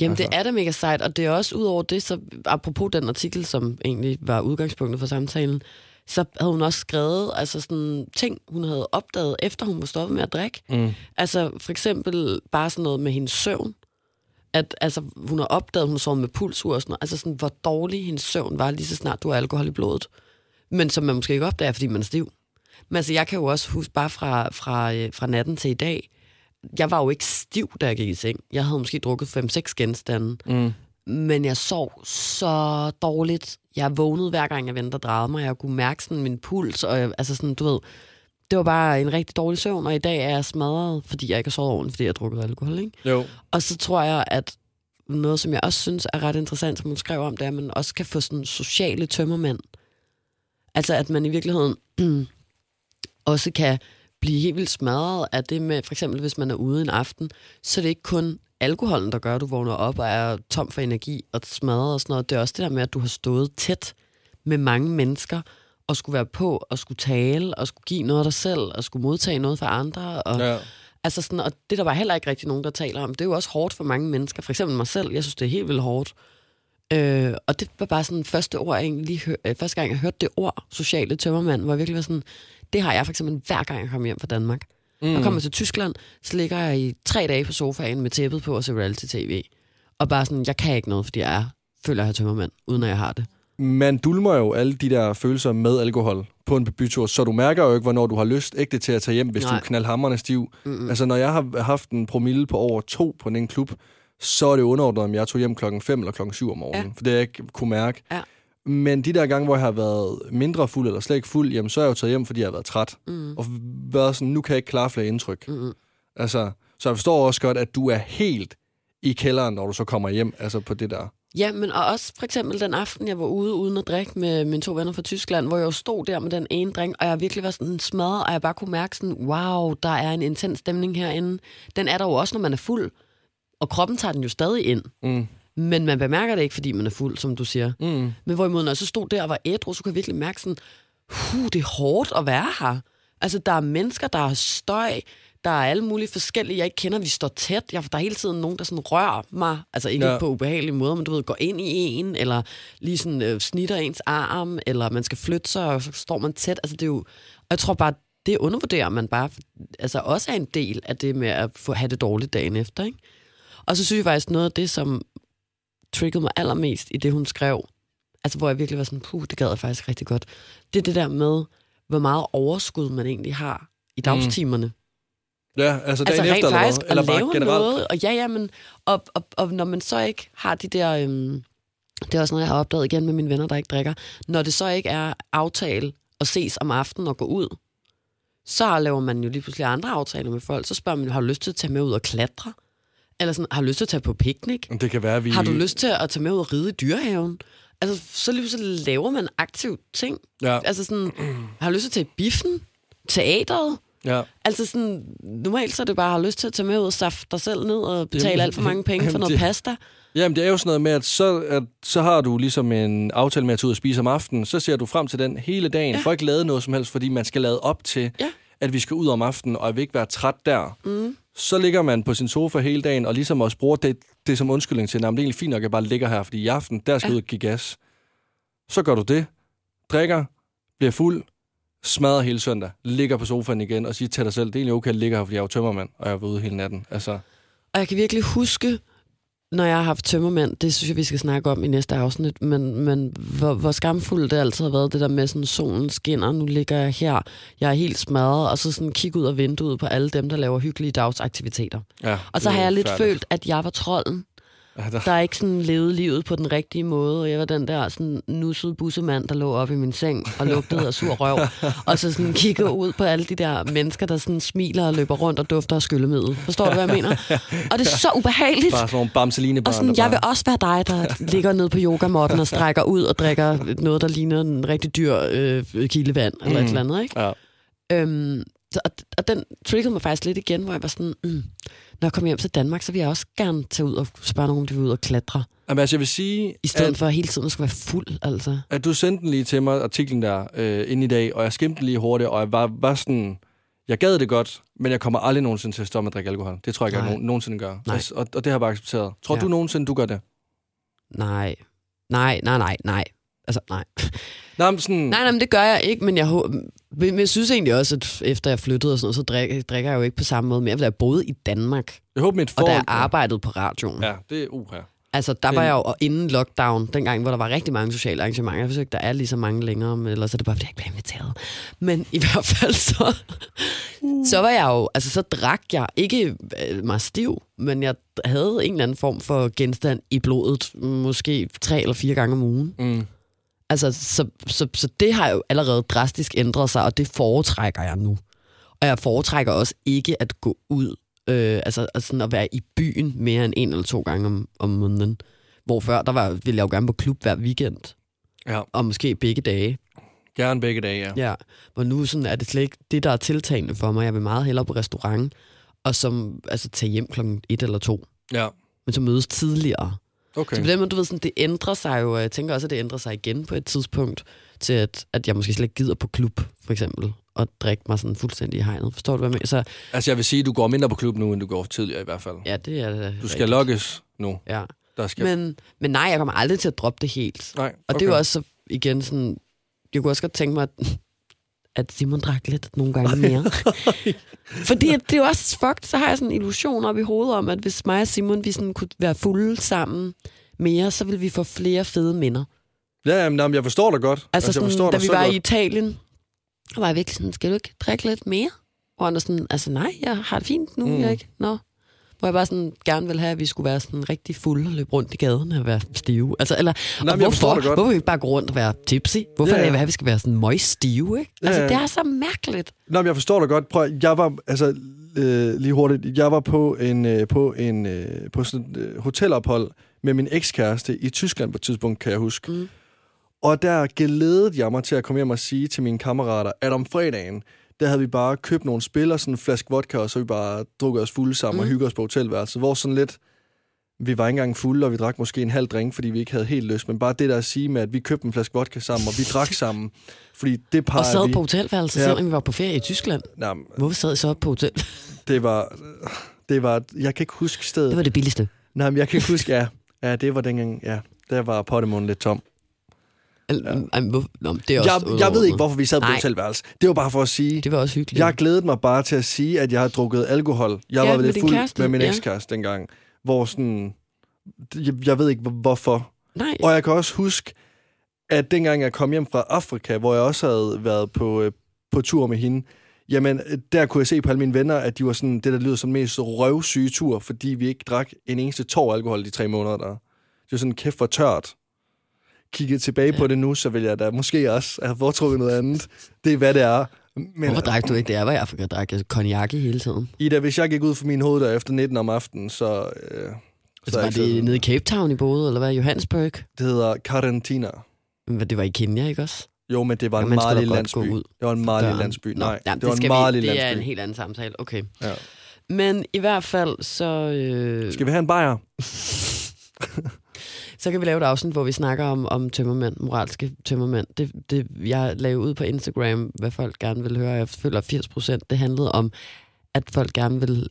Jamen altså. Det er da mega sejt, og det er også ud over det, så apropos den artikel, som egentlig var udgangspunktet for samtalen, så havde hun også skrevet altså sådan ting, hun havde opdaget, efter hun var stoppet med at drikke. Altså for eksempel bare sådan noget med hendes søvn. At altså, hun har opdaget, hun sov med pulsur og sådan noget. Altså sådan, hvor dårlig hendes søvn var, lige så snart du har alkohol i blodet. Men som man måske ikke opdager, fordi man er stiv. Men altså, jeg kan jo også huske bare fra natten til i dag, jeg var jo ikke stiv, da jeg gik i seng. Jeg havde måske drukket 5-6 genstande. Men jeg sov så dårligt. Jeg vågnede hver gang, jeg vendte og drejede mig. Jeg kunne mærke sådan min puls, og jeg, altså sådan, du ved, det var bare en rigtig dårlig søvn, og i dag er jeg smadret, fordi jeg ikke har sovet ordentligt, fordi jeg har drukket alkohol, ikke? Jo. Og så tror jeg, at noget, som jeg også synes er ret interessant, som hun skrev om, det er, at man også kan få sådan sociale tømmermænd. Altså, at man i virkeligheden også kan blive helt vildt smadret af det med, for eksempel, hvis man er ude en aften, så er det ikke kun alkoholen, der gør, at du vågner op og er tom for energi og smadret og sådan noget. Det er også det der med, at du har stået tæt med mange mennesker og skulle være på og skulle tale og skulle give noget af dig selv og skulle modtage noget fra andre. Og, ja. Altså sådan, og det der var heller ikke rigtig nogen, der taler om. Det er jo også hårdt for mange mennesker. For eksempel mig selv. Jeg synes, det er helt vildt hårdt. Og det var bare sådan første gang, jeg hørte det ord, sociale tømmermand, hvor jeg virkelig var sådan, det har jeg for eksempel hver gang, jeg kommer hjem fra Danmark. Og kommer til Tyskland, så ligger jeg i 3 dage på sofaen med tæppet på og ser reality-tv. Og bare sådan, jeg kan ikke noget, fordi jeg føler, at jeg har tømmermand, uden at jeg har det. Man dulmer jo alle de der følelser med alkohol på en bytur, så du mærker jo ikke, hvornår du har lyst ægte til at tage hjem, hvis Nej. Du er knaldhamrende stiv. Mm-hmm. Altså, når jeg har haft en promille på over 2 på en klub, så er det underordnet, om jeg tog hjem 5 eller 7 om morgenen, ja. For det har jeg ikke kunne mærke. Ja. Men de der gange, hvor jeg har været mindre fuld eller slet ikke fuld, jamen, så er jeg jo taget hjem, fordi jeg har været træt. Mm. Og været sådan, nu kan jeg ikke klare flere indtryk. Mm. Altså, så jeg forstår også godt, at du er helt i kælderen, når du så kommer hjem, altså på det der. Ja, men og også for eksempel den aften, jeg var ude uden at drikke med mine 2 venner fra Tyskland, hvor jeg jo stod der med den ene drink, og jeg virkelig var sådan smadret, og jeg bare kunne mærke sådan, wow, der er en intens stemning herinde. Den er der jo også, når man er fuld, og kroppen tager den jo stadig ind. Mm. Men man bemærker det ikke, fordi man er fuld, som du siger. Mm. Men hvorimod, når jeg så stod der og var ædru, så kunne jeg virkelig mærke sådan, det er hårdt at være her. Altså, der er mennesker, der er støj, der er alle mulige forskellige, jeg ikke kender, vi står tæt. Der er hele tiden nogen, der sådan rører mig, altså ikke på ubehagelige måder, men du ved, går ind i en, eller lige sådan snitter ens arm, eller man skal flytte sig, og så står man tæt. Altså, det er jo, og jeg tror bare, det undervurderer man bare, altså også er en del af det med at have det dårligt dagen efter, ikke? Og så synes jeg faktisk noget af det, som triggede mig allermest i det, hun skrev, altså hvor jeg virkelig var sådan, det gad jeg faktisk rigtig godt, det er det der med, hvor meget overskud man egentlig har i dagstimerne. Ja, altså dagen efter, eller bare generelt. Noget, og og når man så ikke har de der, det er også noget, jeg har opdaget igen med mine venner, der ikke drikker, når det så ikke er aftale og ses om aftenen og gå ud, så laver man jo lige pludselig andre aftaler med folk, så spørger man, har du lyst til at tage med ud og klatre? Eller sådan, har lyst til at tage på piknik? Det kan være, har du lyst til at tage med ud og ride i dyrehaven? Altså, så lige så laver man aktivt ting. Ja. Altså sådan, har lyst til at tage biffen? Teateret? Ja. Altså sådan, normalt så er det bare, har lyst til at tage med ud og safte dig selv ned og betale alt for mange penge for noget pasta. Jamen, det er jo sådan noget med, at så har du ligesom en aftale med at tage ud og spise om aftenen, så ser du frem til den hele dagen. Ja. For ikke lade noget som helst, fordi man skal lade op til, at vi skal ud om aftenen, og jeg vil ikke være træt der. Mm. Så ligger man på sin sofa hele dagen, og ligesom også bruger det som undskyldning til, at det er egentlig fint nok, at jeg bare ligger her, fordi i aften, der skal ud og give gas. Så gør du det, drikker, bliver fuld, smadrer hele søndag, ligger på sofaen igen og siger til dig selv, det er egentlig okay, at jeg ligger her, fordi jeg er jo tømmermand, og jeg er ude hele natten. Altså. Og jeg kan virkelig huske, når jeg har haft tømmermænd, det synes jeg, vi skal snakke om i næste afsnit, men hvor skamfuldt det altid har været, det der med sådan, solen skinner, nu ligger jeg her, jeg er helt smadret, og så sådan kigge ud af vinduet på alle dem, der laver hyggelige dagsaktiviteter. Ja, og så har jeg lidt følt, at jeg var trolden, der ikke sådan levede livet på den rigtige måde, og jeg var den der sådan nussede bussemand, der lå op i min seng og lugtede af sur røv, og så sådan kiggede ud på alle de der mennesker, der sådan smiler og løber rundt og dufter af skyllemiddel. Forstår du, hvad jeg mener? Og det er så ubehageligt. Bare sådan nogle bamselinebørn. Og sådan, jeg vil også være dig, der ligger nede på yogamotten og strækker ud og drikker noget, der ligner en rigtig dyr kildevand eller et eller andet, ikke? Ja. Og den triggede mig faktisk lidt igen, hvor jeg var sådan, når jeg kommer hjem til Danmark, så vil jeg også gerne tage ud og spørge nogen, de vil ud og klatre. Jamen, altså, jeg vil sige, i stedet for hele tiden at skulle være fuld, altså. At du sendte den lige til mig, artiklen der, ind i dag, og jeg skimte den lige hurtigt, og jeg var sådan, jeg gad det godt, men jeg kommer aldrig nogensinde til at stoppe med at drikke alkohol. Det tror jeg ikke, jeg nogensinde gør. Og det har jeg bare accepteret. Tror du nogensinde, du gør det? Nej. Altså, nej. Nej, men det gør jeg ikke, men jeg synes egentlig også, at efter jeg flyttede og sådan noget, så drikker jeg jo ikke på samme måde mere, fordi jeg boede i Danmark. Jeg håber, og da jeg arbejdede på radioen. Ja, det er her. Altså, der var jeg jo inden lockdown, dengang, hvor der var rigtig mange sociale arrangementer. Jeg forsøgte, der er lige så mange længere, eller så er det bare, fordi jeg ikke blev inviteret. Men i hvert fald så så var jeg jo, altså så drak jeg ikke mig stiv, men jeg havde en eller anden form for genstand i blodet, måske 3 eller 4 gange om ugen. Mm. Altså, så det har jo allerede drastisk ændret sig, og det foretrækker jeg nu. Og jeg foretrækker også ikke at gå ud, altså sådan at være i byen mere end 1 eller 2 gange om måneden. Hvor før, ville jeg jo gerne på klub hver weekend. Ja. Og måske begge dage. Gerne begge dage, ja. Ja, og nu sådan, er det slet ikke det, der er tiltagende for mig. Jeg vil meget hellere på restaurant, og som, altså, tage hjem klokken 1 eller 2. Ja. Men så mødes tidligere. Okay. Så på den måde, du ved, sådan, det ændrer sig jo. Jeg tænker også, at det ændrer sig igen på et tidspunkt, til at jeg måske slet ikke gider på klub, for eksempel, og drikke mig sådan fuldstændig i hegnet. Forstår du, hvad jeg mener? Så... Altså, jeg vil sige, at du går mindre på klub nu, end du går tidligere i hvert fald. Ja, det er det. Du skal lokkes nu. Ja. Der skal... Men nej, jeg kommer aldrig til at droppe det helt. Nej, okay. Og det er jo også så, igen sådan... Jeg kunne også godt tænke mig, at Simon drak lidt nogle gange mere. Fordi det er jo også fucked, så har jeg sådan en illusion op i hovedet om, at hvis mig og Simon vi sådan kunne være fulde sammen mere, så ville vi få flere fede minder. Ja, jamen, jeg forstår dig godt. Altså sådan, da vi var i Italien, var jeg virkelig sådan, skal du ikke drikke lidt mere? Og han var sådan, altså nej, jeg har det fint nu, jeg ikke? Nå. Hvor jeg bare sådan gerne ville have, at vi skulle være sådan rigtig fulde og løbe rundt i gaderne og være stive. Altså, eller, nej, hvorfor vi ikke bare gå rundt og være tipsy? Hvorfor er det, at vi skal være sådan møgstive, ikke? Altså, det er så mærkeligt. Nej, men jeg forstår dig godt. Prøv, jeg var, altså, lige hurtigt, jeg var på sådan et hotelophold med min ekskæreste i Tyskland på et tidspunkt, kan jeg huske. Mm. Og der glædede jeg mig til at komme hjem og sige til mine kammerater, at om fredagen, der havde vi bare købt nogle spil og sådan en flaske vodka, og så vi bare drukket os fulde sammen og hygget os på hotelværelset, hvor sådan lidt, vi var ikke engang fulde, og vi drak måske en halv drink, fordi vi ikke havde helt lyst, men bare det der at sige med, at vi købte en flaske vodka sammen, og vi drak sammen, fordi det par. Og sad vi på hotelværelset, selvom vi var på ferie i Tyskland. Jamen, hvorfor sad I så på hotel? Det var, jeg kan ikke huske stedet. Det var det billigste. Nej, men jeg kan ikke huske, ja, det var dengang, ja, der var pottemunden lidt tom. Jeg ved ikke, hvorfor vi sad på hotelværelse. Det var bare for at sige... Det var også hyggeligt. Jeg glædede mig bare til at sige, at jeg havde drukket alkohol. Jeg var lidt fuld med min ekskæreste dengang. Hvor sådan... Jeg ved ikke, hvorfor. Nej. Og jeg kan også huske, at dengang jeg kom hjem fra Afrika, hvor jeg også havde været på tur med hende, jamen, der kunne jeg se på alle mine venner, at de var sådan, det der lyder som mest røvsyge tur, fordi vi ikke drak en eneste tår alkohol de 3 måneder der. Det var sådan kæft for tørt. Kigge tilbage på det nu, så vil jeg da måske også have foretrukket noget andet. Det er, hvad det er. Men, hvorfor drak du ikke det? Jeg var i Afrika, drak konjak i hele tiden. Ida, hvis jeg gik ud for min hoved der efter 19 om aftenen, så... så var det nede i Cape Town i både, eller hvad? Johannesburg? Det hedder Quarantina. Men det var i Kenya, ikke også? Jo, men det var en meget lille landsby. Det var en meget lille landsby. Nej, jamen, det var en meget lille landsby. Det er en helt anden samtale, okay. Ja. Men i hvert fald, så... Skal vi have en bajer? Så kan vi lave et afsnit, hvor vi snakker om tømmermænd, moralske tømmermænd. Det, jeg lavede ud på Instagram, hvad folk gerne ville høre. Jeg føler 80%. Det handlede om, at folk gerne ville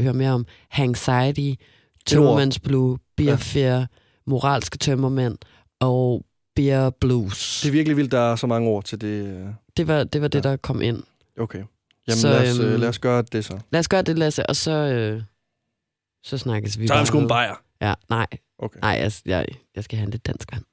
høre mere om anxiety, tømmermandsblue, beer fear, moralske tømmermænd og beer blues. Det er virkelig vildt, der er så mange ord til det. Det var det, der kom ind. Okay. Jamen så, lad os gøre det så. Lad os gøre det, Lasse, og så snakkes vi. Så er det sgu en bajer. Ja, nej. Okay. Nej, jeg skal have en lidt dansk vand.